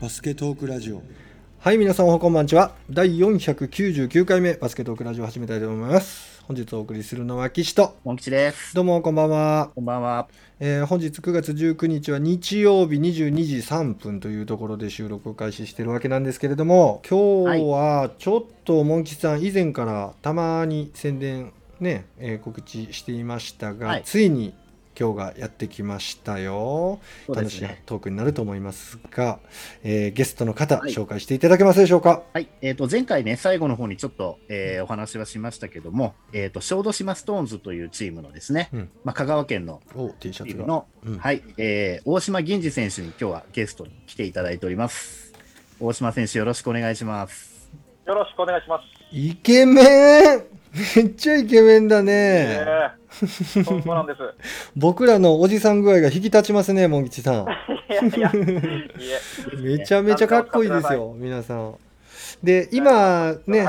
バスケトークラジオ。はい、皆さんおはこんばんちは。第499回目バスケトークラジオを始めたいと思います。本日お送りするのは岸と文吉です。どうもこんばんは。こんばんは。本日9月19日は日曜日22時3分というところで収録を開始しているわけなんですけれども、今日はちょっと文吉さん以前からたまに宣伝ね、告知していましたが、はい、ついに今日がやってきましたよ、ね、楽しいトークになると思いますが、ゲストの方、はい、紹介していただけますでしょうか。はい、前回ね最後の方にちょっと、お話はしましたけども、小豆島ストーンズというチームのですね、香川県のチームの、大島銀次選手に今日はゲストに来ていただいております。大島選手よろしくお願いします。よろしくお願いします。イケメンめっちゃイケメンだね。そうなんです。僕らのおじさん具合が引き立ちますね、もんぎちさん。めちゃめちゃかっこいいですよ、皆さん。で、今ね、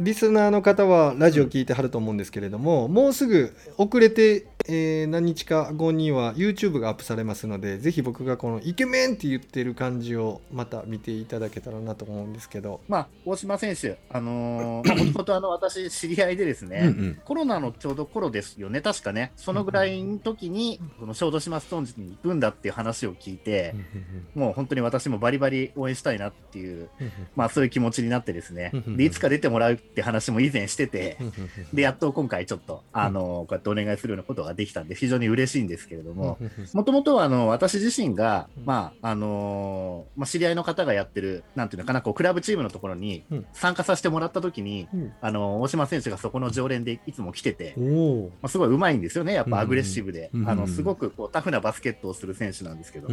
リスナーの方はラジオ聞いてはると思うんですけれども、もうすぐ遅れて、何日か後には YouTube がアップされますので、ぜひ僕がこのイケメンって言ってる感じをまた見ていただけたらなと思うんですけど、大島選手、もともと私知り合いでですねコロナのちょうど頃ですよね、確かね、そのぐらいの時にこの小豆島ストーンズに行くんだっていう話を聞いてもう本当に私もバリバリ応援したいなっていうそういう気持ちになってですね、でいつか出てもらうって話も以前してて、でやっと今回ちょっとこうやってお願いするようなことができたんで非常に嬉しいんですけれども、もともとは私自身が、知り合いの方がやってるなんていうのかな、こうクラブチームのところに参加させてもらった時に、大島選手がそこの常連でいつも来てて、すごい上手いんですよね、やっぱアグレッシブで、すごくこうタフなバスケットをする選手なんですけど、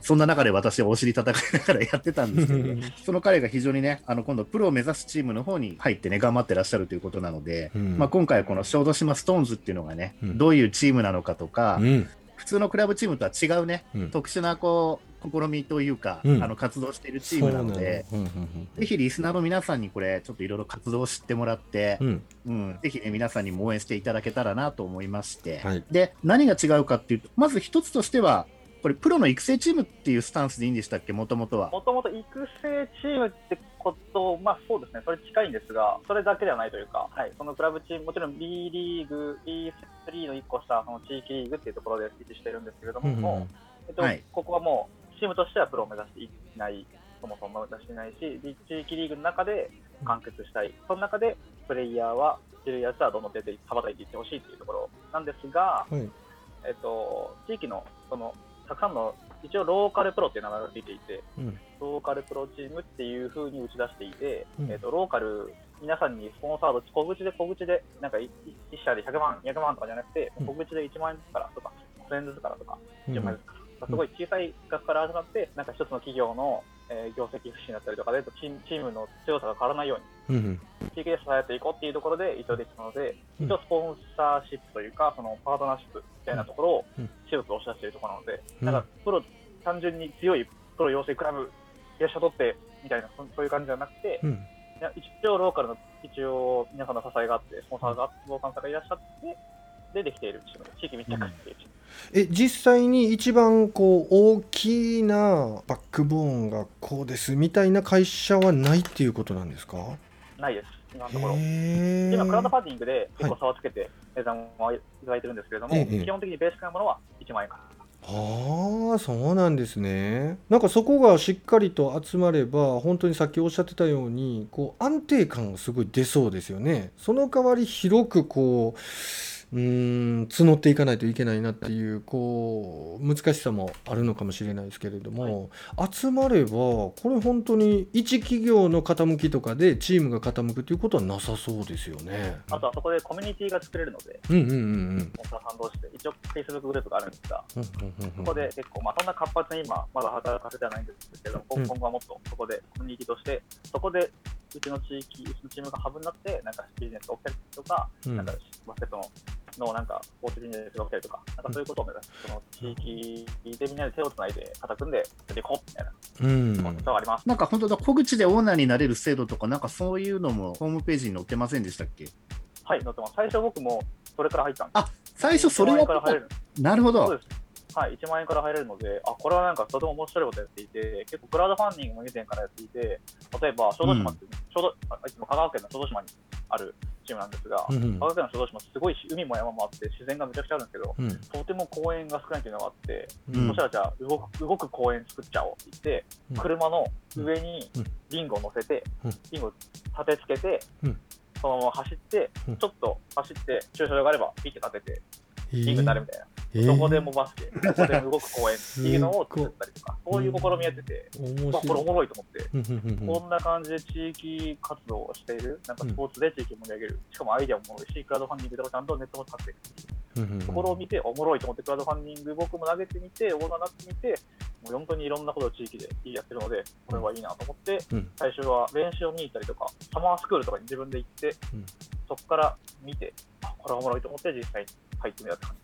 そんな中で私はお尻叩きながらやってたんですけど、その彼が非常にね今度プロを目指すチームの方に入ってね頑張ってらっしゃるということなので、今回この小豆島ストーンズっていうのがね、どういうチームなのかとか、普通のクラブチームとは違うね、特殊なこう試みというか、活動しているチームなので、ぜひリスナーの皆さんにこれちょっといろいろ活動を知ってもらって、ぜひね皆さんにも応援していただけたらなと思いまして、で何が違うかっていうと、まず一つとしてはこれプロの育成チームっていうスタンスでいいんでしたっけ。もともとはもともと育成チームってこと、そうですね、それ近いんですが、それだけではないというか、そのクラブチーム、もちろん B リーグ、B3 の1個下、その地域リーグっていうところで実施してるんですけれども、ここはもう、チームとしてはプロを目指していない、そもそも目指していないし、地域リーグの中で完結したい、その中でプレイヤーは、知るやつはどんどん出て羽ばたいていってほしいっていうところなんですが、地域の、その、たくさんの、一応ローカルプロっていう名前がついていて、ローカルプロチームっていう風に打ち出していて、ローカル皆さんにスポンサード小口でなんか1社で100万200万とかじゃなくて、小口で1万円ずつからとか1000円ずつからとか10万円ずつから、すごい小さい額から始まって、なんか一つの企業の業績不振だったりとかでチームの強さが変わらないように、地域で支えていこうっていうところで一応できたので、一応スポンサーシップというか、そのパートナーシップみたいなところを強く押し出しているところなので、だからプロ単純に強いプロ養成クラブ列車取ってみたいな、そういう感じじゃなくて、一応ローカルの一応皆さんの支えがあって、スポンサーがあって、スポンサーがいらっしゃってでできているチームで、地域密着しているチーム。実際に一番こう大きなバックボーンがこうですみたいな会社はないっていうことなんですか？ないです、今のところ。今クラウドファンディングで結構差をつけて値段をいただいてるんですけれども、基本的にベーシックなものは1万円から。ああ、そうなんですね。なんかそこがしっかりと集まれば、本当にさっきおっしゃってたようにこう安定感がすごい出そうですよね。その代わり広くこう募っていかないといけないなっていう、こう難しさもあるのかもしれないですけれども、集まればこれ本当に一企業の傾きとかでチームが傾くということはなさそうですよね。あとはそこでコミュニティが作れるので、賛同して一応 Facebook グループがあるんですが、そこで結構、そんな活発に今まだ働かせてはないんですけど、今後はもっとそこでコミュニティとして、そこでうちの地域、うちのチームがハブになって、なんかビジネスが起きたりとか、なんかバスケットのなんかスポーツビジネスが起きたりとか、なんかそういうことを目指して、その地域でみんなで手をつないで肩組んでやっていこうみたいな、ことがあります。なんか本当だ、小口でオーナーになれる制度とか、なんかそういうのもホームページに載ってませんでしたっけ？はい、載ってます。最初僕もそれから入ったんです。あ、最初それやった。なるほど。そうです。はい、1万円から入れるので、あ、これはなんかとても面白いことやっていて、結構クラウドファンディングも以前からやっていて、例えば小豆島って、香川県の小豆島にあるチームなんですが、うん、香川県の小豆島すごい海も山もあって自然がめちゃくちゃあるんですけど、うん、とても公園が少ないというのがあって、うん、そしたらじゃあ動く公園作っちゃおうって言って、うん、車の上にリンゴを乗せて、うん、リンゴを立てつけて、うん、そのまま走って、うん、ちょっと走って駐車場があればピッて立ててリングになるみたいな、どこでもバスケ、どこでも動く公園っていうのを作ったりとかそういう試みやってて、まあ、これおもろいと思ってこんな感じで地域活動をしている、なんかスポーツで地域を盛り上げる、しかもアイデアもおもろいし、クラウドファンディングとかちゃんとネットも使っているところを見ておもろいと思って、クラウドファンディング僕も投げてみて、オーナーになってみて、もう本当にいろんなことを地域でやってるので、これはいいなと思って、最初は練習を見に行ったりとか、サマースクールとかに自分で行って、そこから見て、あ、これはおもろいと思って実際に入ってみたって感じ。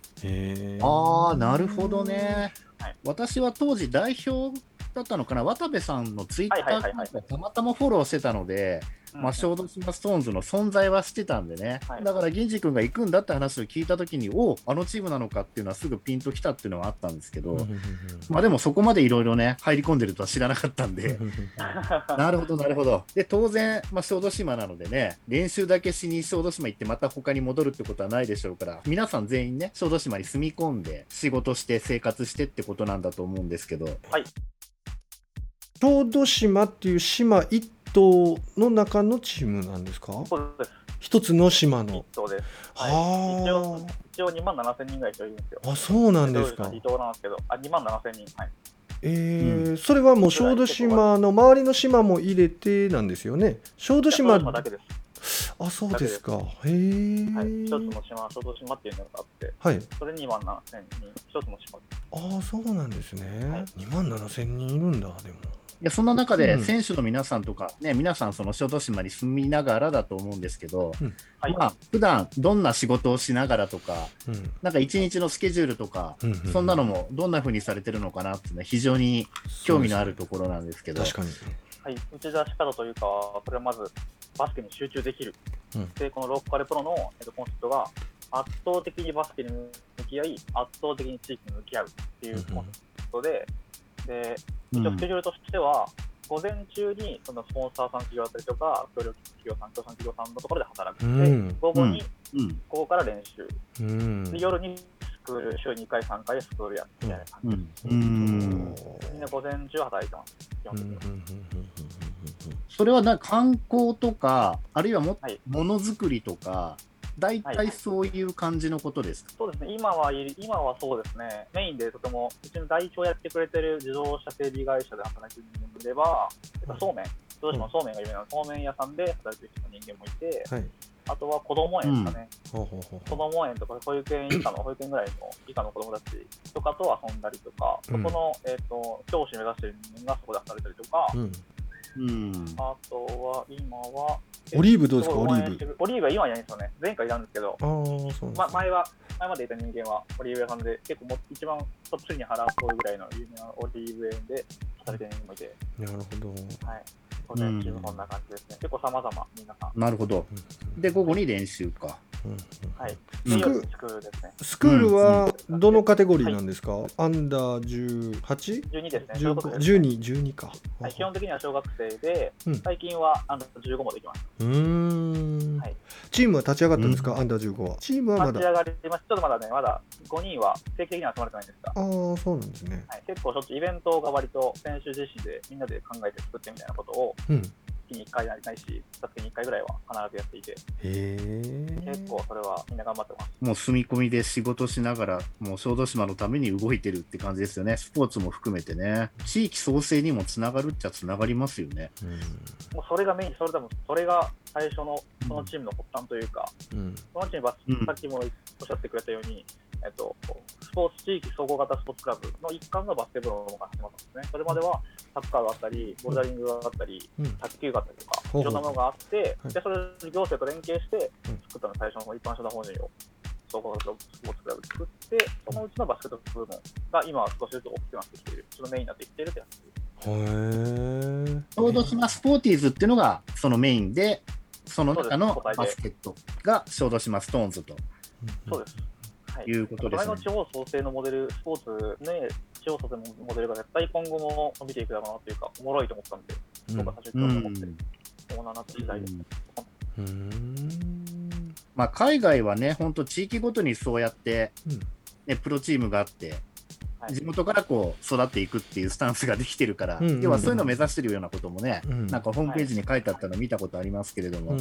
あー、なるほどね、はい、私は当時代表だったのかな、渡部さんのツイッターがたまたまフォローしてたので、まあ、小豆島ストーンズの存在はしてたんでね、はい、だから銀次君が行くんだって話を聞いたときに、お、あのチームなのかっていうのはすぐピンときたっていうのはあったんですけど、まあでもそこまでいろいろね入り込んでるとは知らなかったんでなるほどなるほど。で当然、まあ、小豆島なのでね、練習だけしに小豆島行ってまた他に戻るってことはないでしょうから、皆さん全員ね小豆島に住み込んで仕事して生活してってことなんだと思うんですけど、はい、小豆島っていう島一島の中のチームなんですか？そうです。一つの島の。そうです。はい。一応2万7,000人ぐらいいるんですよ。あ、そうなんですか。離島なんですけど、2万7,000人。はい。うん、それはもう小豆島の周りの島も入れてなんですよね。小豆島だけです。あ、そうですか。へえ。はい。一つの島、小豆島っていうのがあって、はい。それ2万7,000人、一つの島です。ああ、そうなんですね。はい、2万7,000人いるんだでも。いや、そんな中で選手の皆さんとか、ね、皆さんその小豆島に住みながらだと思うんですけど、はい、まあ、普段どんな仕事をしながらとか、なんか一日のスケジュールとか、そんなのもどんな風にされてるのかなって、ね、非常に興味のあるところなんですけど。そうですね。確かに。はい、打ち出し方というか、これはまずバスケに集中できる、でこのローカルプロのコンセプトが圧倒的にバスケに向き合い、圧倒的に地域に向き合うっていうコンセプトで、一応スケジュールとしては、午前中にそのスポンサーさん企業だったりとか、協力企業さん、協賛企業さんのところで働くので、午後にここから練習、で夜にスクール、週2回3回スクールやってみたいな感じです。みんな午前中働いてます、基本的に。それはなんか観光とか、あるいはものづくりとか、大体そういう感じのことですか？はい、そうですね、今はそうですね、メインでとてもうちの代表やってくれてる自動車整備会社で働いてる人では、そうめん、どうしてもそうめんが有名なそうめん屋さんで働いてる人もいて、はい、あとは子ども園ですかね、子ども園とか保育園ぐらいの以下の子どもたちとかと遊んだりとか、そこの、教師目指してる人がそこで働いたりとか、あとは今はオリーブどうですか？オリーブは今はいないんですよね。前回いたんですけど、前までいた人間はオリーブ屋さんで、結構も一番トップ3に腹を取るぐらいの有名なオリーブ園で働いてる人もいて。なるほど。はい。午前中こんな感じですね。結構様々皆さん。なるほど。で午後に練習か。はい。スクールですね。スクールはどのカテゴリーなんですか？アンダー 18？ 12ですね。12か。はい。基本的には小学生で、最近はアンダー15もできます。はい。チームは立ち上がったんですか？アンダー15は。チームはまだ立ち上がります。ちょっとまだね、まだ5人は定期的には集まれてないんですが。ああ、そうなんですね。はい。結構ちょっとイベントが割と選手自身でみんなで考えて作ってみたいなことを。月に1回なりないし、月に1回ぐらいは必ずやっていて、結構それはみんな頑張ってます。もう住み込みで仕事しながら、もう小豆島のために動いてるって感じですよね。スポーツも含めてね、地域創生にもつながるっちゃつながりますよね。もうそれがメイン、それが最初のそのチームの発端というか、そのチームはさっきもおっしゃってくれたように、スポーツ地域総合型スポーツクラブの一環のバスケ部の方が始まったんですね。それまではサッカーがあったり、ボルダリングがあったり、卓球があったりとか、いろんなものがあって、でそれを行政と連携して作ったの最初の一般社団法人を総合型スポーツクラブで作って、そのうちのバスケット部門が今は少しずつ大きくなってきている、そのメインになってきているってやつです。小豆島スポーティーズっていうのがそのメインで、その中のバスケットが小豆島ストーンズと。そうです。いうことですね。これの地方創生のモデル、スポーツね、地方創生のモデルが絶対今後も伸びていくだろうなというか、おもろいと思ったんで、僕は最初から思って、そうだなって時代です。まあ、海外はね、本当地域ごとにそうやって、ね、プロチームがあって、地元からこう育っていくっていうスタンスができてるから、うんうんうん、要はそういうのを目指してるようなこともね、うん、なんかホームページに書いてあったの見たことありますけれども、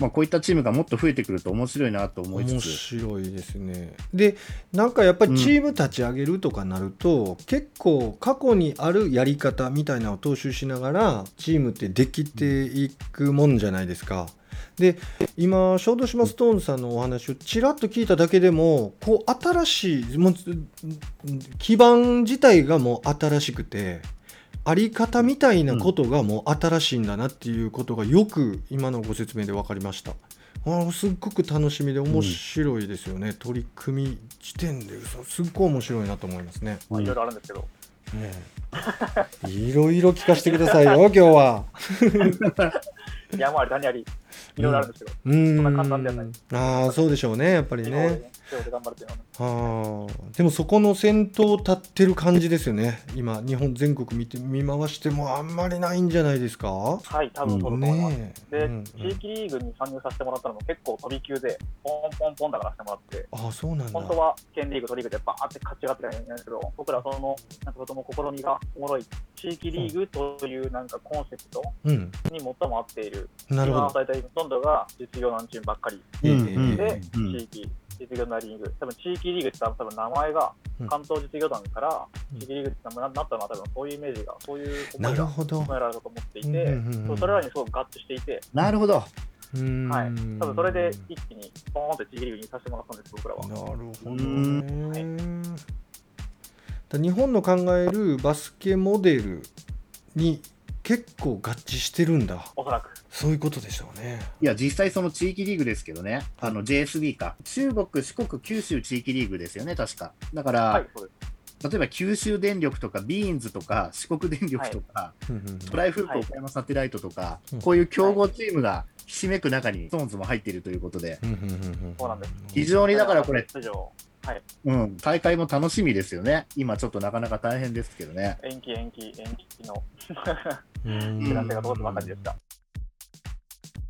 まあ、こういったチームがもっと増えてくると面白いなと思いつつ、面白いですね。で、なんかやっぱりチーム立ち上げるとかなると、結構過去にあるやり方みたいなのを踏襲しながらチームってできていくもんじゃないですか。で、今小豆島ストーンさんのお話をちらっと聞いただけでも、こう新しいもう基盤自体がもう新しくて、あり方みたいなことがもう新しいんだなっていうことがよく今のご説明で分かりました。すっごく楽しみで面白いですよね、取り組み時点ですっごい面白いなと思いますね。いろいろあるんですけど、いろいろ聞かせてくださいよ今日は。山あり谷ありいろいろあるんですけど、そんな簡単ではない。そうでしょうね、やっぱりね。でもそこの先頭立ってる感じですよね。今日本全国見回してもあんまりないんじゃないですか。はい、多分そうだと思います、で、地域リーグに参入させてもらったのも結構飛び級でポンポンポンだからしてもらって、そうなんだ。本当は県リーグとリーグでバーって勝ち上がってないんですけど、僕らそのなんかとても試みがおもろい地域リーグというなんかコンセプトに最も合っている、なるほど。今大体ほとんどが実業団チームばっかりで、地域実業団リーグ、多分地域リーグって多分名前が関東実業団から地域リーグって名前になったのは、多分そういうイメージが、そういう思いが含められたと思っていて、それらにすごく合致していて、なるほど。多分それで一気にポーンって地域リーグにさせてもらったんです、僕らは。なるほどね、日本の考えるバスケモデルに結構合致してるんだ、おそらく。そういうことでしょうね。いや、実際その地域リーグですけどね、JSB か、中国、四国、九州地域リーグですよね、確か。だから、例えば九州電力とかビーンズとか四国電力とか、トライフルと岡山サテライトとか、こういう強豪チームがひしめく中にストーンズも入っているということで、そうなんです。非常にだからこれ、大会も楽しみですよね。今ちょっとなかなか大変ですけどね。延期の知らせがどうってばかりでした。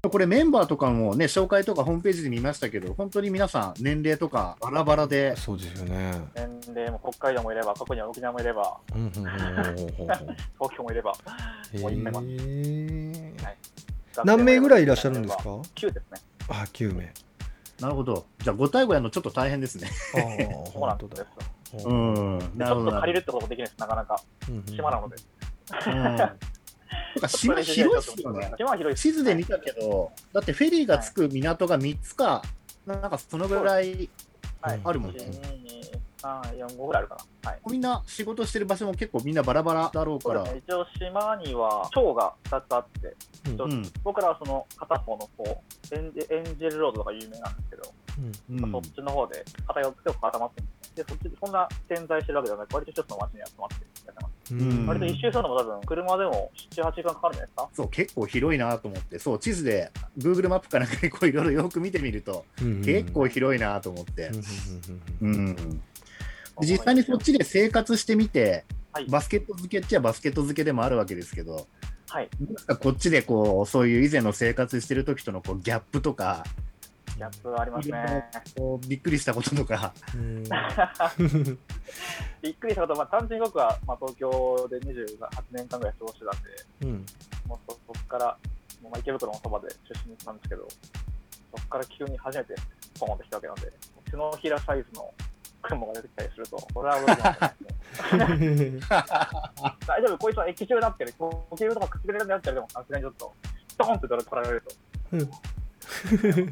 これメンバーとかもね、紹介とかホームページで見ましたけど、本当に皆さん年齢とかバラバラで、そうですよね。年齢も北海道もいれば、過去には沖縄もいれば、東京もいれば、もういっぱいいます。何名ぐらいいらっしゃるんですか？9ですね。9名。なるほど。じゃあ5対5やるのちょっと大変ですね。そうなんですよ。ちょっと借りるってこともできないです、なかなか。島なので。島広いっすよね。地図で見たけど、だってフェリーが着く港が3つか、なんかそのぐらいあるもんね。4、5ぐらいあるかな。みんな仕事してる場所も結構みんなバラバラだろうから。一応島には町が2つあって、僕らはその片方の方、エンジェルロードとか有名なんですけど、そっちの方で偏って固まってるんですね。で、そっちでそんな点在してるわけじゃなく、割と一つの町に集まってやってます。割と一周するのも多分車でも 7,8 時間かかるんじゃないですか。そう、結構広いなと思って、そう地図で Google マップかなんかでこういろいろよく見てみると、結構広いなと思って、実際にそっちで生活してみて、バスケット漬けっちゃバスケット漬けでもあるわけですけど、こっちでこうそういう以前の生活してる時とのこうギャップとか、ギャップありますね。びっくりしたこととかびっくりしたことは、単純に僕は、東京で28年間ぐらい過ごしてたんで、もうそこから池袋のそばで出身したんですけど、そこから急に初めてポンってきたわけなんで、手のひらサイズの雲が出てきたりすると、これは驚きますね。大丈夫、こいつは液中になってる、呼吸とかくっつけられなくなっちゃう。でもさすがにちょっとドーンって取られると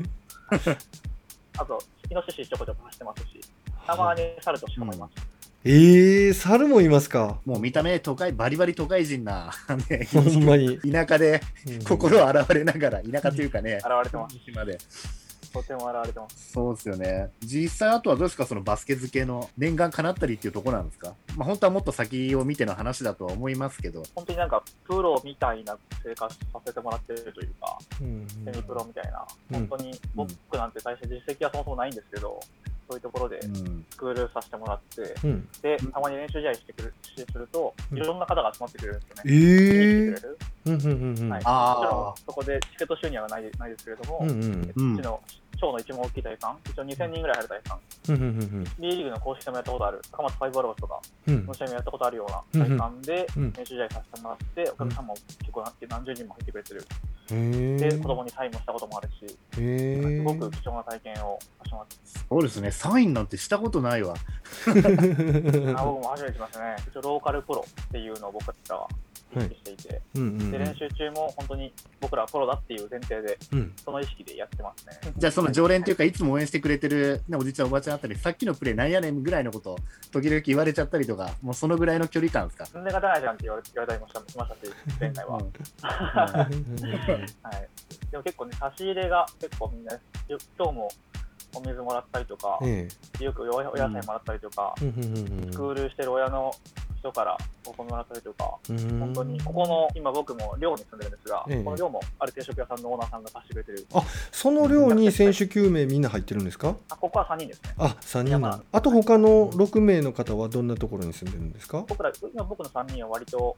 あと、イノシシちょこちょこ走ってますし、たまに猿と鹿もいます。猿もいますか。もう見た目都会、バリバリ都会人な、ほんまに田舎で心を洗われながら、田舎というかね、現れてます。島でとても現れてます。そうですよね。実際あとはどうですか、そのバスケ漬けの念願叶ったりっていうところなんですか。まあ、本当はもっと先を見ての話だとは思いますけど、本当になんかプロみたいな生活させてもらってるというか、セミプロみたいな、本当に僕なんて最初実績はそもそもないんですけど、そういうところでスクールさせてもらって、でたまに練習試合すると、いろんな方が集まってくれるんですよね。そこでチケット収入はないですけれども、うちの町の一番大きい体育館、一応2000人ぐらい入る体育館、B リーグの公式戦もやったことある、高松ファイブアローズとかの試合もやったことあるような体育館で練習試合させてもらって、お客さんも結構何十人も入ってくれてる。で子供にサインもしたこともあるし、すごく貴重な体験をさせてもらって。そうですね、サインなんてしたことないわ。僕も初めてしましたね。一応ローカルプロっていうのを僕たちは意識していて、で練習中も本当に僕らはプロだっていう前提で、その意識でやってますね。じゃあその常連というかいつも応援してくれてる、ね、おじちゃんおばちゃんあたり、さっきのプレーなんやねんぐらいのこと時々言われちゃったりとか、もうそのぐらいの距離感ですか。全然勝たないじゃんって言われたりもしましたし、前回は。はい、でも結構ね、差し入れが結構みんな、今日もお水もらったりとか、よくお野菜もらったりとか、スクールしてる親の人からお米もらったりとか、本当にここの今僕も寮に住んでるんですが、この寮もある定食屋さんのオーナーさんが貸してくれてる。あ、その寮に選手9名みんな入ってるんですか。あ、ここは3人ですね。あ、3人なんだ。あと他の6名の方はどんなところに住んでるんですか。僕の3人は割と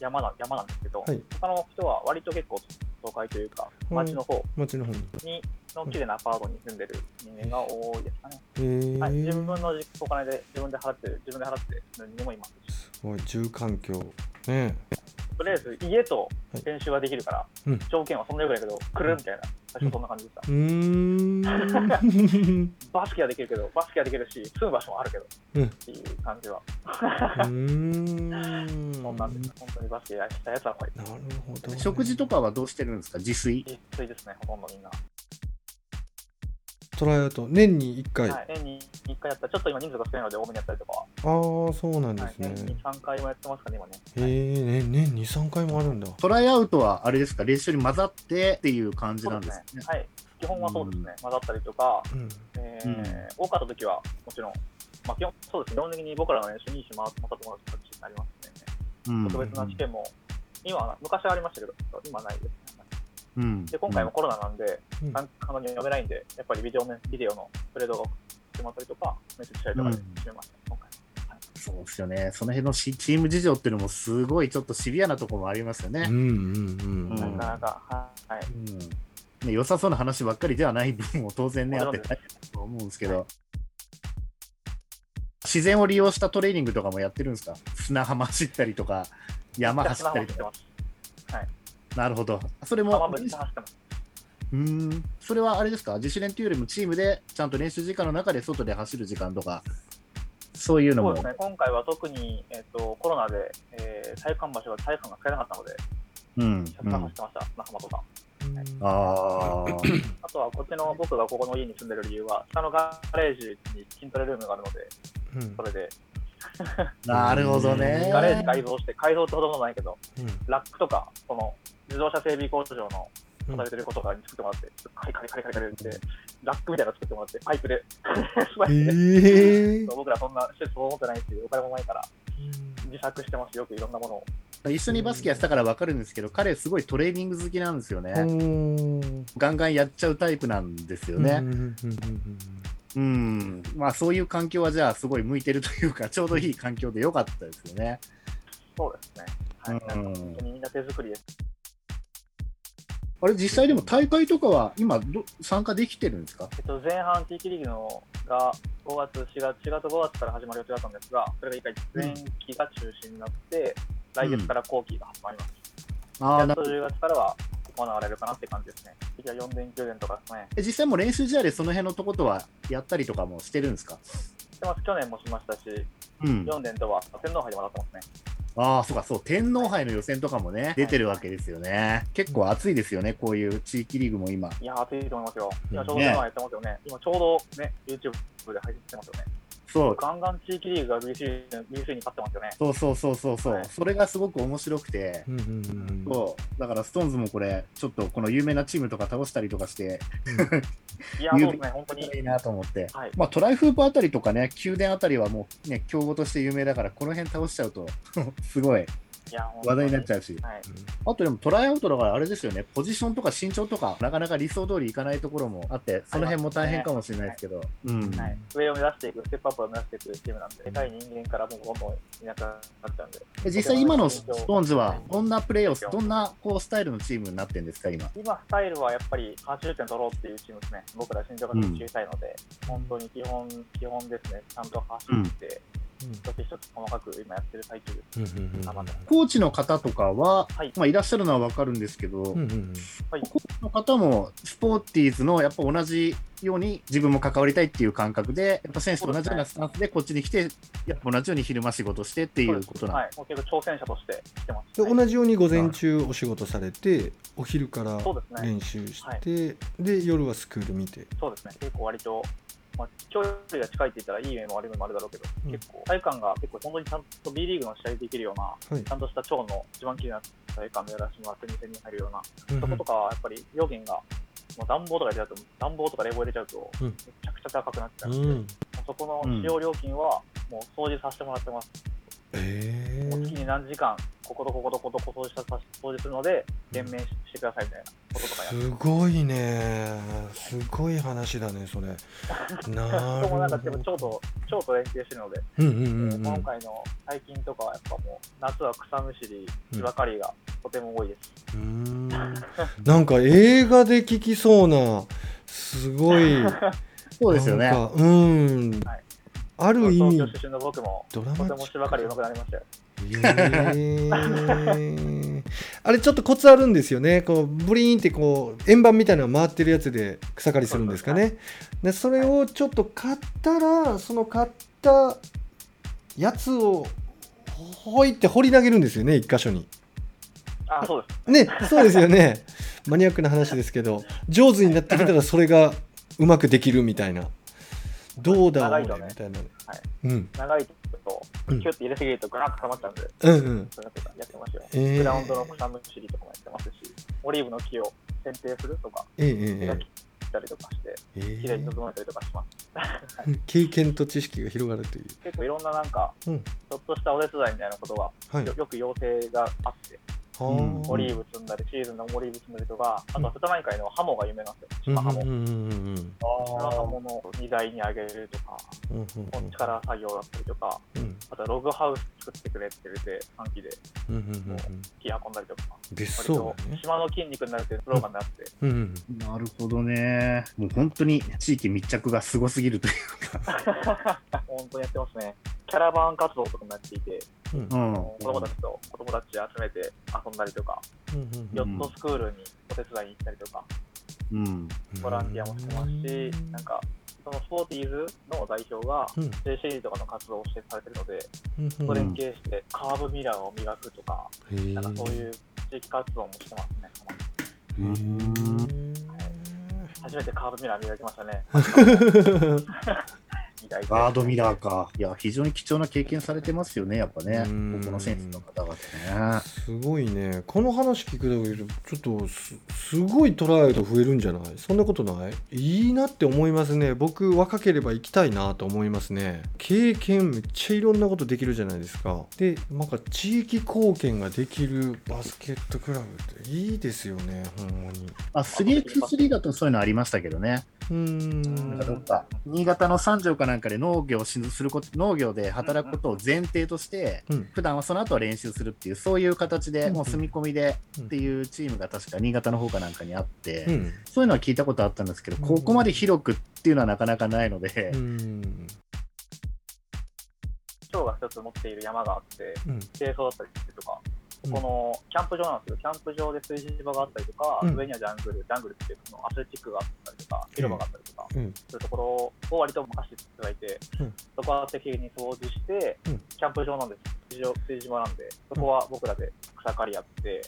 山なんですけど、他の人は割と結構都会というか町の方にの綺麗なアパートに住んでる人間が多いですかね。はい、自分のお金で自分で払って住んでる人もいますし。すごい住環境ね。とりあえず家と練習はできるから、条件はそんな良くないけど来るみたいな、最初そんな感じでした。バスケはできるし住む場所もあるけど、っていう感じは。そんなんです。本当にバスケやしたやつは怖い。なるほど、ね。食事とかはどうしてるんですか。自炊ですね。ほとんどみんな。トライアウト年に1回、はい、年に1回やったらちょっと今人数が少ないので多めにやったりとかは。ああ、そうなんですね、はい、年に3回もやってますかね今ね。年に3回もあるんだ。トライアウトはあれですか、練習に混ざってっていう感じなんですね。そうですね、はい、基本はそうですね、混ざったりとか、多かった時はもちろん、まあ、基本そうですね、基本的に僕らの練習に一緒に回ったと思う形になりますね、特別な試験も今昔はありましたけど今ないですね。で今回もコロナなんで、簡単に読めないんで、やっぱりビデオのプレー動画をしてもらったりとか、メッセージしたりとかで決めました、今回。そうですよね、その辺のチーム事情っていうのもすごいちょっとシビアなところもありますよね。なかなか、はい、ね、良さそうな話ばっかりではない分も当然ね、あってないと思うんですけど、自然を利用したトレーニングとかもやってるんですか。砂浜走ったりとか、山走ったりとか。なるほど。それもそれはあれですか、自主練というよりもチームでちゃんと練習時間の中で外で走る時間とかそういうのも。そうですね、今回は特に、コロナで、体育館が使えなかったので、シャツが走ってました、仲間とか。あとは僕がここの家に住んでる理由は、下のガレージに筋トレルームがあるので、それで。なるほどね。ガレージ改造ってほとんどないけど、ラックとかこの自動車整備工場の働いてる子とかに作ってもらって、カリカリってラックみたいなの作ってもらってパイプで僕らそんな施設を持ってないっていうお金もないから自作してますよくいろんなものを。一緒にバスケやってたから分かるんですけど、彼すごいトレーニング好きなんですよね。ガンガンやっちゃうタイプなんですよね。まあそういう環境はじゃあすごい向いてるというか、ちょうどいい環境で良かったですよね。そうですね、はい、本当にみんな手作りです。あれ実際でも大会とかは今参加できてるんですか。前半地域リーグのが4月5月から始まる予定だったんですが、それが一回前期が中止になって、来月から後期が始まります。やっと10月からは行われるかなって感じですね。次は4連休連とかですね。実際も練習試合でその辺のとことはやったりとかもしてるんですか。してます。去年もしましたし、4連とは天皇杯でもらってますね。ああ、そうか、そう、天皇杯の予選とかもね、出てるわけですよね。結構暑いですよね、こういう地域リーグも今。いや、暑いと思いますよ。今ちょうどやってますよね。今ちょうどね、YouTube で配信してますよね。そうガンガン地域リーグが BC に勝ってますよね。そう、はい、それがすごく面白くて、うんうんうん、そうだからストーンズもこれちょっとこの有名なチームとか倒したりとかして、うん、いやそうですね本当にいいなと思って、はい、まあトライフープあたりとかね宮殿あたりはもうね強豪として有名だからこの辺倒しちゃうとすごい話題になっちゃうし、はい、あとでもトライアウトだからあれですよね、ポジションとか身長とかなかなか理想通りいかないところもあってその辺も大変かもしれないですけど、はいうんはい、上を目指していくステップアップを目指していくチームなんででかい人間からもうどんどんいなくなっちゃうんで、実際今のストーンズはどんなプレーをどんなこうスタイルのチームになってるんですか？今スタイルはやっぱり80点取ろうっていうチームですね。僕ら身長が小さいので、うん、本当に基本ですね、ちゃんと走って、うん一つ一つ細かく今やってる最中です、うんうんうん、コーチの方とかは、はいまあ、いらっしゃるのは分かるんですけど、うんうんうんはい、コーチの方もスポーティーズのやっぱ同じように自分も関わりたいっていう感覚でやっぱ選手と同じようなスタンスでこっちに来て、ね、やっぱ同じように昼間仕事してっていうことなんです。そうです、はい、もう結構挑戦者として来てます、ね、で同じように午前中お仕事されて、はい、お昼から練習して、ねはい、で夜はスクール見てそうですね結構割とまあ、距離が近いって言ったらいい面も悪い面もあるだろうけど、うん、結構体育館が結構本当にちゃんと B リーグの試合できるような、はい、ちゃんとした超の一番綺麗な体育館でやらせてもらって店に入るような、うん、そことかはやっぱり料金がもう暖房とか冷房入れちゃうとめちゃくちゃ高くなっちゃうので、うん、そこの使用料金はもう掃除させてもらってます、うん、もう月に何時間ここと掃除するので減免してくださいみたいなこととかやる。すごいね、すごい話だねそれ。なるほど。でもちょうど連携してるので、うんうんうん、今回の最近とかはやっぱもう夏は草むしり芝刈りがとても多いです。なんか映画で聞きそうなすごいそうですよね。うん、はい、ある意味東京出身の僕もとても芝刈り上手くなりましたよ。あれちょっとコツあるんですよね。こうブリーンってこう円盤みたいなのが回ってるやつで草刈りするんですかね。でそれをちょっと刈ったらその刈ったやつをほいって掘り投げるんですよね、一箇所に。あ、そうですね、そうですよね。マニアックな話ですけど上手になってきたらそれがうまくできるみたいな。どうだろうねみたいな、はいうん、長いとキュッて入れすぎるとガラッと溜まっちゃうんで、うんうん、そういうことやってますよ、グラウンドの草むしりとかもやってますし、オリーブの木を剪定するとか、切ったりとかして、きれいに整えたりとかします、はい、経験と知識が広がるという結構いろんななんか、うん、ちょっとしたお手伝いみたいなことが、はい、よく要請があって、うん、オリーブ積んだり、シーズンのオリーブ積んだりとか、あとは瀬戸内海のハモが有名なんですよ、島ハモ、ハモの荷台にあげるとか、うんうんうん、力作業だったりとか、うん、あとはログハウス作ってくれって言って3機で、うんうんうん、木運んだりとか、別荘だね、島の筋肉になるっていうスローガンになって、うんうんうん、なるほどね。もう本当に地域密着がすごすぎるというか本当にやってますね。キャラバン活動とかになっていて、うん、子供たち集めて遊んだりとか、ヨットスクールにお手伝いに行ったりとか、うん、ボランティアもしてますし、なんかそのスポーティーズの代表が JCD とかの活動をしてされてるので、うん、そこ連携してカーブミラーを磨くとか、うん、なんかそういう地域活動もしてますね。初めてカーブミラー磨きましたね。ガードミラーか。いや非常に貴重な経験されてますよね、やっぱね、ここの選手の方がね。すごいね、この話聞くだけでちょっと すごいトライアウト増えるんじゃない？そんなことない？いいなって思いますね。僕若ければ行きたいなと思いますね。経験めっちゃいろんなことできるじゃないですか。でなんか地域貢献ができるバスケットクラブっていいですよね、ほんまに。あ 3x3 だとそういうのありましたけどね。新潟の三条かなんかで農業で働くことを前提として、うん、普段はその後は練習するっていうそういう形で、うん、もう住み込みでっていうチームが確か新潟の方かなんかにあって、うん、そういうのは聞いたことあったんですけど、ここまで広くっていうのはなかなかないので、町が一つ持っている山があって清掃だったりとか、このキャンプ場なんですけど、キャンプ場で炊事場があったりとか、上にはジャングルっていうのアスレチックがあったりとか、広場があったりとか、そういうところを割と任せていただいて、そこは適宜に掃除して、キャンプ場なんで炊事場なんで、そこは僕らで草刈りやって、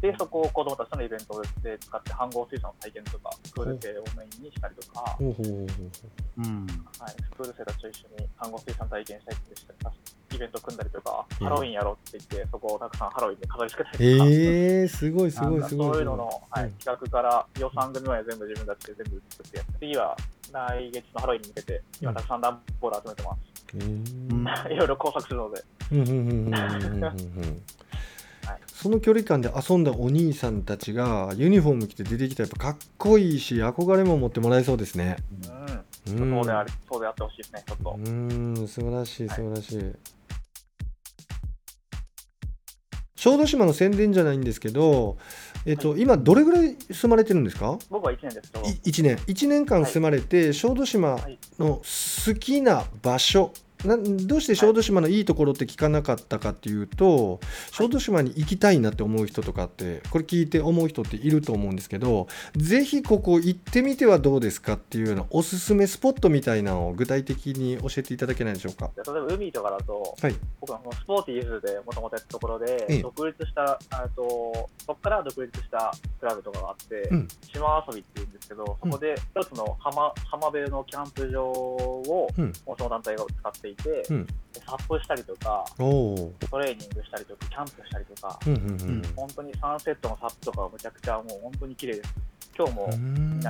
でそこを子どもたちとのイベントで使って飯盒水産の体験とかスクール生をメインにしたりとか、うんはい、スクール生たちと一緒に飯盒水産体験したりとかイベント組んだりとか、ハロウィンやろうって言ってそこをたくさんハロウィンで飾り付けたりとか、すごいすごいすごい、そういうのの、はい、企画から予算組まで全部自分たちで全部作ってやって、次は来月のハロウィンに向けて今たくさん段ボール集めてます。いろいろ工作するので、その距離感で遊んだお兄さんたちがユニフォーム着て出てきたらやっぱかっこいいし憧れも持ってもらえそうですね。そうであってほしいですね。ちょっと素晴らしい素晴らしい、はい、小豆島の宣伝じゃないんですけど、はい、今どれぐらい住まれてるんですか？僕は1年ですけど、1年間住まれて、はい、小豆島の好きな場所、どうして小豆島のいいところって聞かなかったかっていうと、はい、小豆島に行きたいなって思う人とかってこれ聞いて思う人っていると思うんですけど、ぜひここ行ってみてはどうですかっていうようなおすすめスポットみたいなのを具体的に教えていただけないでしょうか？例えば海とかだと、はい、僕はスポーティーズでもともとやったところで、独立したそこから独立したクラブとかがあって、島遊びっていうんですけど、そこで一つの 浜辺のキャンプ場を、その団体が使っていてサップしたりとかトレーニングしたりとかキャンプしたりとか、本当にサンセットのサップとかはむちゃくちゃもう本当に綺麗です。今日も何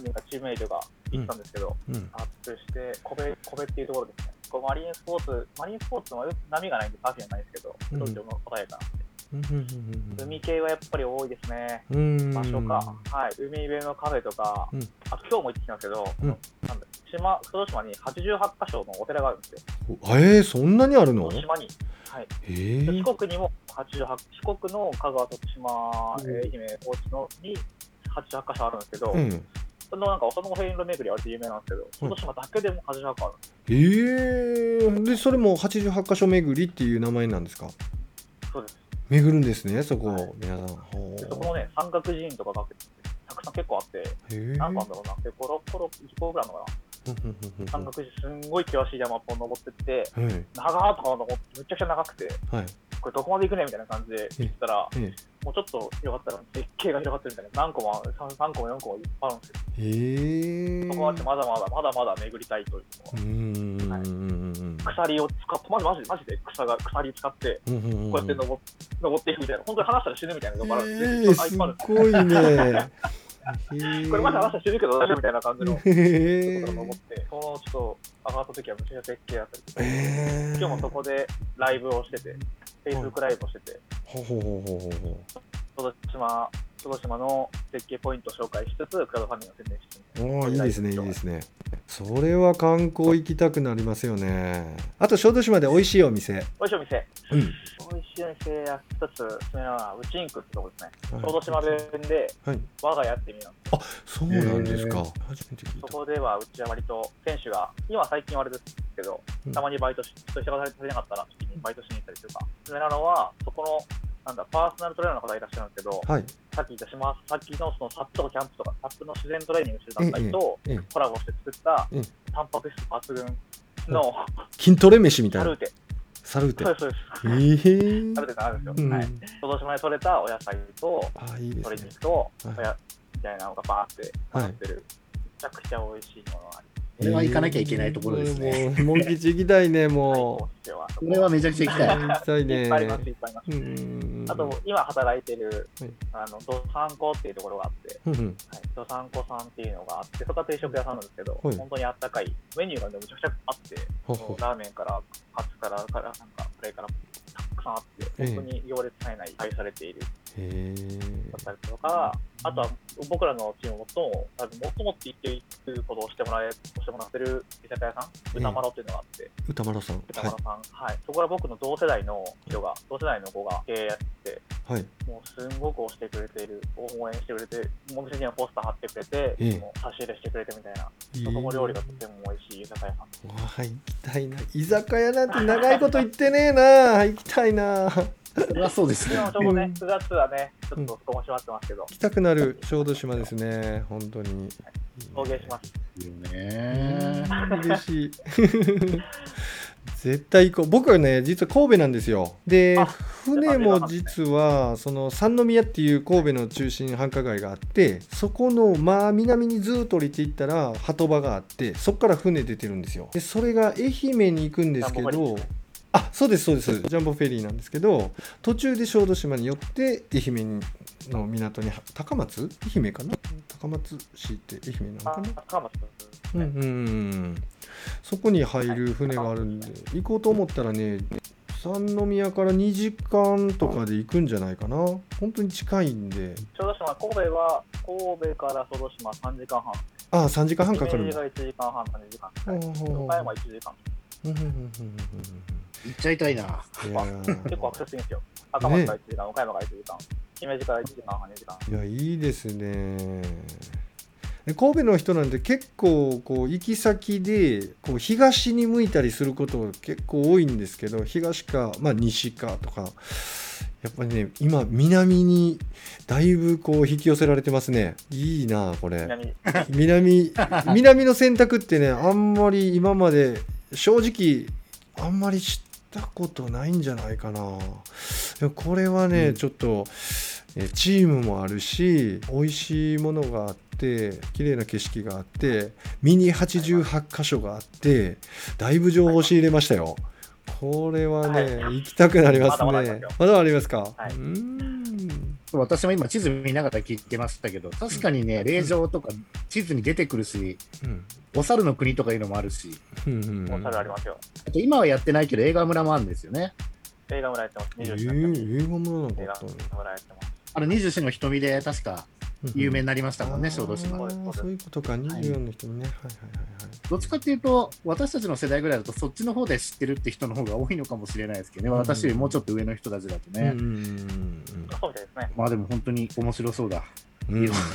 人かチームメイトが行ったんですけど、サップしてコベっていうところですね。こうマリンスポーツは波がないんでサーフィンはないですけど、東京の穏やかな海系はやっぱり多いですね。場所か、はい、海辺のカフェとか、あと今日も行ってきたんですけど、なんだ小豆島に88カ所のお寺があるんですよ。そんなにあるの？島に、はい、四国にも88、四国の香川、徳島、愛媛、高知のに88カ所あるんですけど、そのなんかおその辺の巡りは有名なんですけど、小豆島だけでも88カ所あるんです。でそれも88カ所巡りっていう名前なんですか？そうです。巡るんですね、そこ、はい、皆さん。そこのね、三角寺院とかがたくさん結構あって、何個あるんだろうな、結構1個ぐらいのかな。三角寺、すんごい険しい山を登ってって、長いところ、むちゃくちゃ長くて、これどこまで行くねみたいな感じで行ったら、もうちょっと広がったら絶景が広がってるみたいな、何個も3個も4個もいっぱいあるんですよ。そこはまだまだ巡りたいというのは。鎖を使ってマジで鎖使ってこうやって登っていくみたいな、本当に話したら死ぬみたいなのがあるんです。すごいね。これまだ話したら死ぬけど大丈夫みたいな感じのところを登って、そのちょっと上がった時はむちゃくちゃ絶景だったりとか、今日もそこでライブをしてて Facebook ライブをしてて、小豆島の絶景ポイントを紹介しつつクラウドファンディングを宣伝して、いいですねいいですね。それは観光行きたくなりますよね。あと小豆島で美味しいお店、美味しいお店は一つ目はウチンクってとこですね。小豆島弁で我が家って意味なんです。そうなんですか。初めて聞いた。そこではうちは割と選手が今最近はあれですけど、たまにバイトし人が足りなかったらバイトしに行ったりとか、それなのはそこのパーソナルトレーナーの方がいらっしゃるんですけど、さっき言ったさっきのそのサップとかキャンプとかサップの自然トレーニングする団体とコラボして作ったタンパク質抜群の筋トレ飯みたいなサルーテサルーテがあるんですよ。小豆島で採れたお野菜と鶏肉とみたいなのがバーって入ってる、めちゃくちゃ美味しいものがあります。これは行かなきゃいけないところですね。モン吉行きたいね、もう。これはめちゃくちゃ行きたい。いっぱいあります、いっぱいあります。あと、今働いてる、どさんこっていうところがあって、どさんこさんっていうのがあって、そこは定食屋さんなんですけど、本当にあったかい、メニューがめちゃくちゃあって、ラーメンから、カツから、なんかフライから、たくさんあって、本当に行列絶えない、愛されている。だったりとか、あとは僕らのチームも最もって言っていることをしてもらってる居酒屋さん、歌丸っていうのがあって、歌丸さん、はい、そこは僕の同世代の子が経営やってて、もうすんごく推してくれている、応援してくれて、お店にはポスター貼ってくれて、もう差し入れしてくれてみたいな、そこも料理がとても美味しい居酒屋さん。行きたいな。居酒屋なんて長いこと言ってねえな。行きたいな。それはそうですね。ちょうどね、9月はね、ちょっと少し待ってますけど、行きたくなる小豆島ですね、本当に。送迎します。いいね。嬉しい。絶対行こう。僕はね、実は神戸なんですよ。で、船も実はその三宮っていう神戸の中心繁華街があって、そこのまあ南にずっと降りていったら鳩場があって、そこから船出てるんですよ。でそれが愛媛に行くんですけど、あ、そうですそうです、ジャンボフェリーなんですけど、途中で小豆島に寄って愛媛の港に、高松、愛媛かな、高松市って愛媛なのかな、高松、うんうん、そこに入る船があるんで、行こうと思ったらね、三宮から2時間とかで行くんじゃないかな。本当に近いんで。小豆島、神戸は神戸から小豆島3時間半。ああ、3時間半かかるんだ。1時間半か2時間かかる。岡山1時間。行っちゃいたいな。結構アクセスいいんですよ。高松から1時間、岡山から1時間、姫路から1時間半、2時間。いや、いいですね。神戸の人なんて結構こう行き先でこう東に向いたりすること結構多いんですけど、東か、まあ、西かとか、やっぱりね、今南にだいぶこう引き寄せられてますね。いいなこれ。南の選択ってね、あんまり今まで正直あんまり知ったことないんじゃないかな。これはね、ちょっとチームもあるし、美味しいものがあって、綺麗な景色があって、ミニ88箇所があって、だいぶ情報仕入れましたよ。これはね、行きたくなりますね。まだありますか、はい、うーん、私も今地図見ながら聞いてましたけど、確かにね、霊場とか地図に出てくるし、うん、お猿の国とかいうのもあるし、うんうん、お猿ありますよ。あと今はやってないけど映画村もあるんですよね。映画村やってます。映画村なんだったの。映画村やってます。あの24の瞳で確か有名になりましたもんね、小豆島。そういうことか、24の瞳ね、はいはいはいはい。どっちかっていうと、私たちの世代ぐらいだとそっちの方で知ってるって人の方が多いのかもしれないですけどね、うん、私よりもうちょっと上の人たちだとね。そうですね。まあでも本当に面白そうだ。い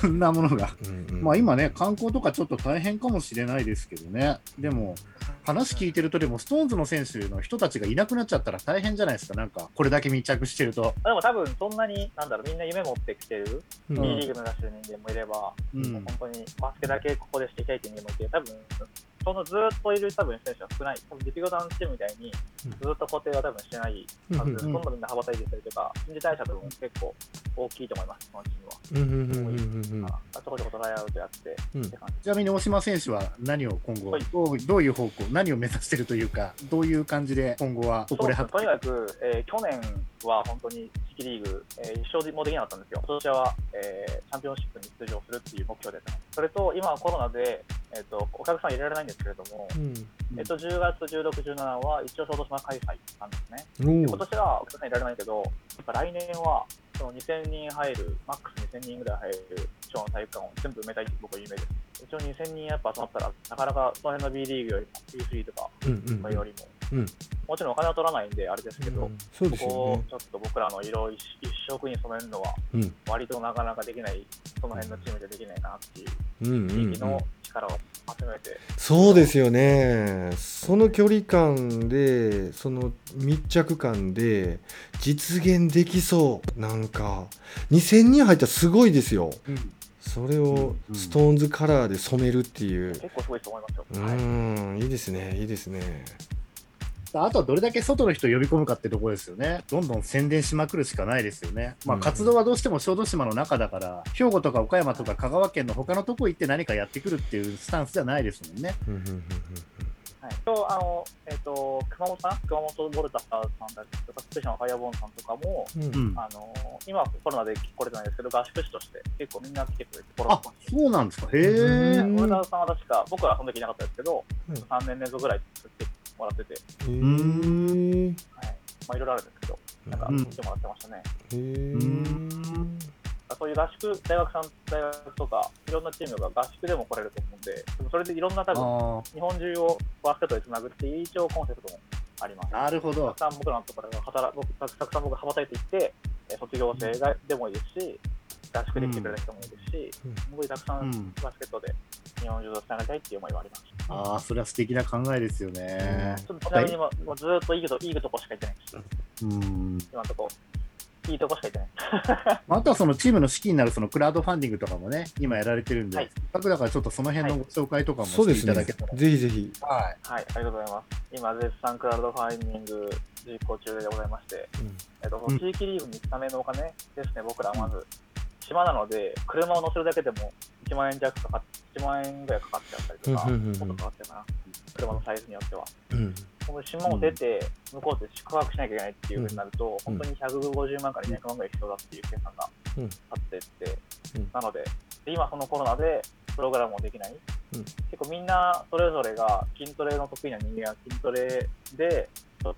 ろんなものが、うんうん、まあ今ね、観光とかちょっと大変かもしれないですけどね。でも話聞いてると、でもストーンズの選手の人たちがいなくなっちゃったら大変じゃないですか。なんかこれだけ密着してると。でも多分そんなに、なんだろう、みんな夢持ってきてる、B、うん、リーグ目指してる人間もいれば、うん、もう本当にバスケだけここでしていきたいって人間もいて、多分そのずっといる多分選手は少ない。多分ディピゴダンチームみたいにずっと固定は多分してないはず。今度みんな羽ばたいてたりとか、人事代謝とかも結構大きいと思います。そのチームは。あそこでトライアウトやって、うん、って感じ。ちなみに大島選手は何を今後、はい、どういう方向、何を目指してるというか、どういう感じで今後はここで発展。とにかく、去年は本当に地域リーグ、一勝もできなかったんですよ。今年は、チャンピオンシップに出場するっていう目標で、それと今はコロナで、お客さん入れられないんですけれども、10月16、17は一応小豆島開催なんですね。今年はお客さん入れられないけど、来年はその2000人入る、マックス2000人ぐらい入る地方の体育館を全部埋めたいって僕は夢です。一応2000人やっぱ集まったら、なかなかその辺の B リーグよりも B3 とかよりも、もちろんお金は取らないんであれですけど、そうですね、ここをちょっと僕らの色を一色に染めるのは割となかなかできない、その辺のチームでできないなっていう地域の力を集めて。そうですよね。その距離感で、その密着感で実現できそう。なんか2000人入ったらすごいですよ、うん、それをストーンズカラーで染めるっていう、結構すごいと思いますよ。いいですね、いいですね。あとはどれだけ外の人を呼び込むかってところですよね。どんどん宣伝しまくるしかないですよね。まあ活動はどうしても小豆島の中だから、兵庫とか岡山とか香川県の他のとこ行って何かやってくるっていうスタンスじゃないですもんね。はい、今日熊本ボルターさんだとか、福島ファイアボーンさんとかも、今コロナで来れてないですけど、合宿地として結構みんな来てくれて、あ、そうなんですか。へー。ボルターさんは確か僕らその時いなかったですけど、3年連続ぐらい作ってもらってて、はい、まあいろいろあるんですけど、なんか来てもらってましたね。そういう合宿、大学とかいろんなチームが合宿でも来れると思うんで、それでいろんな多分日本中をバスケットでつなぐっていう一応コンセプトもあります。なるほど。たくさん僕のところがたくさん僕が羽ばたいていって、卒業生でもいいですし、合宿で来てくれる人もいいですし、僕たくさんバスケットで日本中とつながりたいっていう思いはあります。それは素敵な考えですよね。ちなみにもうずっといいとこしか行ってないです。今のところいいとこしか言ってないあとはそのチームの資金になるそのクラウドファンディングとかもね今やられてるんで、はい、だからちょっとその辺のご紹介とかもしていただけたら、はい、そうですね、ぜひぜひ、はい、はい、ありがとうございます。今絶賛クラウドファンディング実行中でございまして、うん、地域リーグに行くためのお金ですね、うん、僕らはまず島なので車を乗せるだけでも1万円弱かかって1万円ぐらいかかっちゃったりとか、うんうんうん、もっとかかってるかな、車のサイズによっては、うん、この島を出て向こうで宿泊しなきゃいけないっていうふうになると、うん、本当に150万から200万ぐらい必要だっていう計算があってって、うん、なので今そのコロナでプログラムもできない、うん、結構みんなそれぞれが筋トレの得意な人間が筋トレでお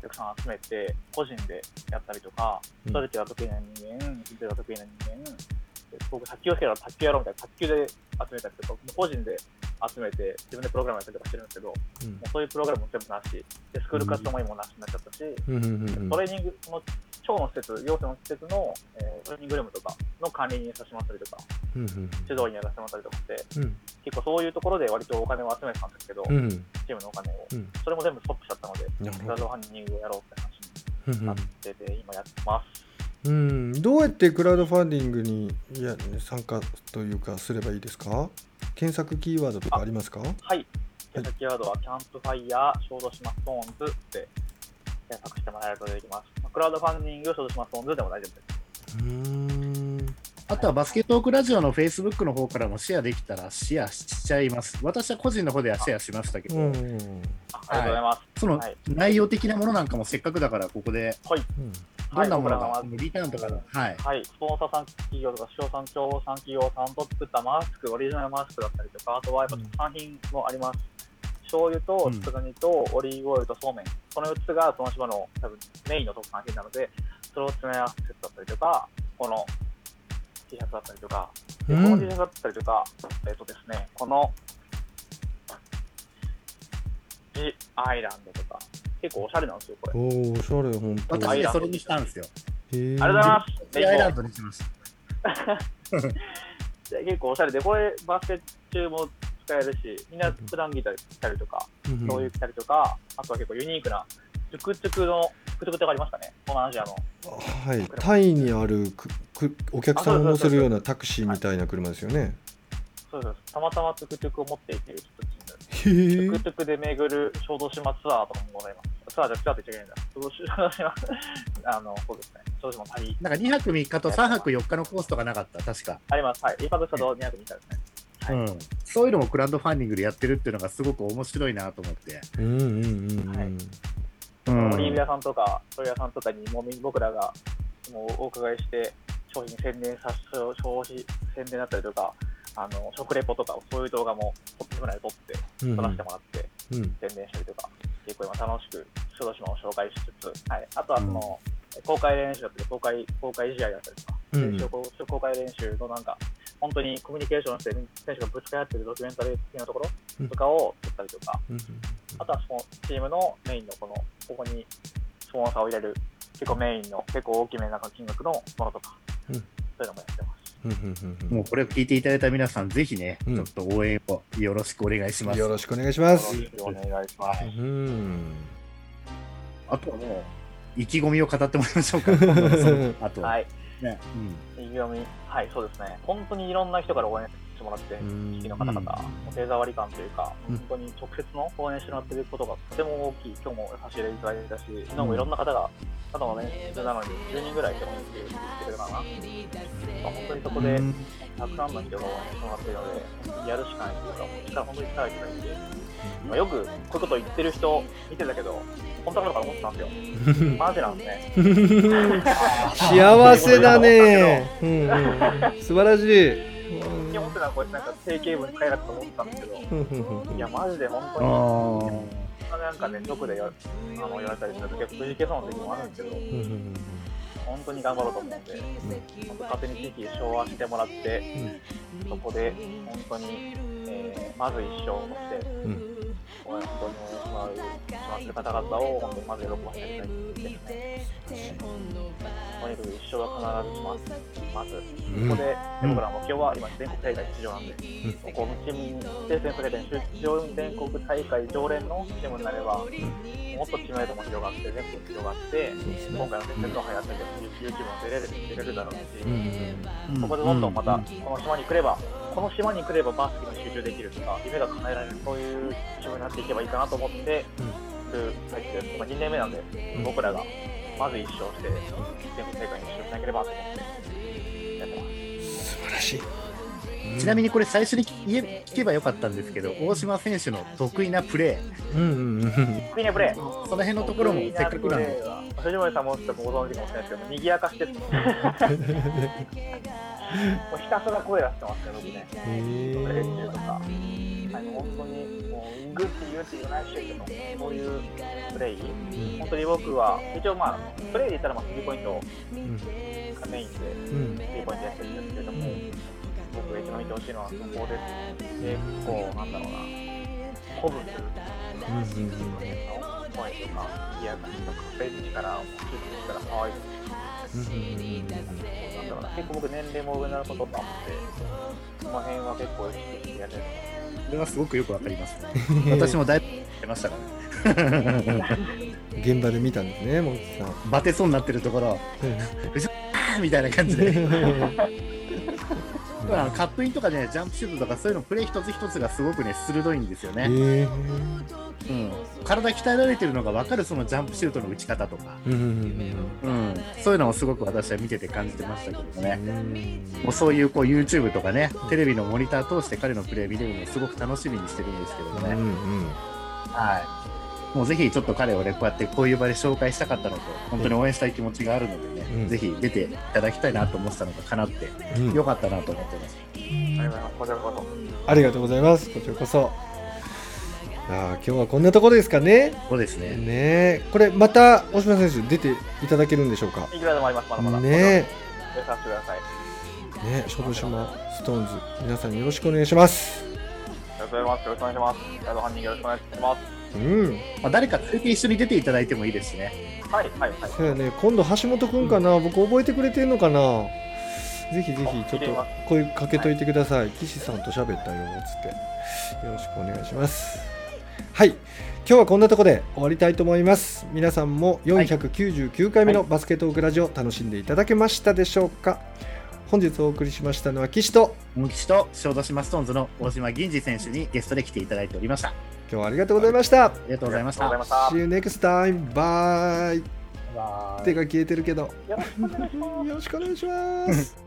客さん集めて個人でやったりとか、ストレッチが得意な人間、筋トレが得意な人間、僕卓球をしてから卓球やろうみたいな、卓球で集めたりとか、個人で集めて自分でプログラムやったりとかしてるんですけど、うん、もうそういうプログラムも全部なしで、スクール活動も今なしになっちゃったし、うん、トレーニングの町の施設、行政の施設の、トレーニングルームとかの管理人させてもらったりとか、うん、指導員やらせてもらったりとかして、うん、結構そういうところで割とお金を集めてたんですけど、うん、チームのお金を、うん、それも全部ストップしちゃったので、クラウドファンディングをやろうって話になってて、うん、今やってます。うん、どうやってクラウドファンディングに参加というかすればいいですか？検索キーワードとかありますか？はい、検索キーワードはキャンプファイヤー小豆島ストーンズって検索してもらえるとできます。クラウドファンディング小豆島ストーンズでも大丈夫です。あとはバスケトークラジオの Facebook の方からもシェアできたらシェアしちゃいます。私は個人の方ではシェアしましたけど、ありがとうございます。その内容的なものなんかもせっかくだからここで、はい、どんなものがリターンとかの、はいはい、スポンサーさん企業とか視聴さん協賛企業さんと作ったマスク、オリジナルマスクだったりとか、あとはやっぱ特産品もあります。醤油とつくだ煮とオリーブオイルとそうめん、この4つがその島の多分メインの特産品なので、それを詰め合わせてだったりとか、この T シャツだったりとか、この T シャツだったりとか、ですね、このジアイランドとか結構おしゃれなんですよ、これ。おしゃれ、本当に。私それにしたんですよ。ありがとうございます。アイランドにしました。結構おしゃれで、これバスケ中も使えるし、みんな普段着たりとか、そういう着たりとか、あとは結構ユニークなトゥクトゥクとかありましたね。東南アジアの。はい。タイにあるお客さんを乗せるようなタクシーみたいな車ですよね。そうです。たまたまトゥクトゥクを持っていて、トゥクトゥクで巡る小豆島ツアーとかもございます。ツアーじゃツアーって違うんだ。そうですね。小豆島旅。なんか2泊3日と3泊4日のコースとかなかった、確か。あります。はい。1泊2日と2泊3日ですね。はい、うん。そういうのもクラウドファンディングでやってるっていうのがすごく面白いなと思って。はい。オリーブ屋さんとか、醤油屋さんとかにも僕らがもうお伺いして、商品宣伝だったりとか、食レポとか、そういう動画も撮らせてもらって、宣伝したりとか。結構今楽しく小豆島を紹介しつつ、はい、あとはその、公開練習だったり公開試合だったりとか、公開練習のなんか本当にコミュニケーションして選手がぶつかり合ってるドキュメンタリー的なところとかを撮ったりとか、あとはそのチームのメインのここにスポンサーを入れる結構メインの結構大きめな金額のものとか、そういうのもやってます。もうこれを聞いていただいた皆さん、ぜひね、ちょっと応援をよろしくお願いします。よろしくお願いします。あとはもう意気込みを語ってもらいましょうか。あとは、はい、ね、意気込み、はい、そうですね。本当にいろんな人から応援してもらって、地域の方々、お手触り感というか、本当に直接の応援してもらっていることがとても大きい。今日も差し入れいただいたし、昨日もいろんな方が。あとはね、なのに10人ぐらい人もいるって言ってるかな、まあ、本当にそこでたくさんの人が応援してもらっているので、やるしかないというか、力本当に力がいて、まあ、よくこういうこと言ってる人見てたけど、本当のことかと思ってたんですよ。マジなんですね。幸せだね。素晴らしい。基本ってのはこうやってなんか定型文に変えなくて思ってたんですけど、いやマジで本当になんかね、どこで言われたりすると結構くじけそうな時もあるんですけど、本当に頑張ろうと思って、勝手に地域に昭和してもらって、そこで本当に、まず一生をして、応当に本当にしまってる方々を本当にまず喜ばせたいですね。とにかく一生は必ず来ます。ここで僕らの目標は今全国大会出場なんで、このチームで全国大会出場、全国大会常連のチームになれば、もっと知名度も広がって、全国広がって、今回の全国の流行っても YouTube も出れるだろうし、そこでどんどんまたこの島に来ればバスケに集中できるとか、夢が叶えられる、そういうチームになっていけばいいかなと思って、今2年目なんで、僕らがまず1勝して、全国大会に出場しなければと思ってやってます。素晴らしい。ちなみにこれ最初に聞けばよかったんですけど、大島選手の得意なプレー、得意なプレー、その辺のところもせっかくなんで、藤森さんもちょっとご存知かもしれないですけど、にぎやかしてるもうひたすら声出してますね、僕ね。練習とか、本当にもうグッて言うっていうないしけど、そういうプレー、本当に僕は一応まあプレーで言ったらまあスリーポイントがメインでスリーポイントやってるんですけども。僕が一番見てほしいのはそこです。で、こうなんだろうな、鼓舞する、声とか、リアクションとか、ベンチからもキッズから可愛い。なんだろうな、結構僕年齢も上になることもあって、その辺は結構意識してやってる。それはすごくよくわかります、ね。私もだいぶ出ましたからね。現場で見たんですね、もうさん。バテそうになってるところ、みたいな感じで。カットインとかね、ジャンプシュートとかそういうのプレー一つ一つがすごくね鋭いんですよね、体鍛えられてるのが分かる、そのジャンプシュートの打ち方とか、そういうのをすごく私は見てて感じてましたけどね、もうそういうこう YouTube とかね、テレビのモニター通して彼のプレー見れるのをすごく楽しみにしてるんですけどね、もうぜひちょっと彼をね、こうやってこういう場で紹介したかったのと、本当に応援したい気持ちがあるのでね、ぜひ出ていただきたいなと思ってたのが叶って、よかったなと思ってます。ありがとうございます。こちらこそ。今日はこんなところですかね。そうですね。ね、これまた大島選手出ていただけるんでしょうか。いくらでもあります。まだまだ。ね。出させてください。ね、小豆島ストーンズ、皆さんよろしくお願いします。ありがとうございます。よろしくお願いします。あと犯人よろしくお願いします。誰か連れて一緒に出ていただいてもいいですね。はい。そうやね、今度橋本くんかな、僕覚えてくれてるのかな。ぜひちょっと声かけといてください。岸さんと喋ったよつってよろしくお願いします。はい、今日はこんなところで終わりたいと思います。皆さんも499回目のバスケトークラジオ楽しんでいただけましたでしょうか。本日お送りしましたのは岸と小豆島ストーンズの大島銀次選手にゲストで来ていただいておりました。今日はありがとうございました。ありがとうございました。See you next time. Bye. 手が消えてるけど。よろしくお願いします。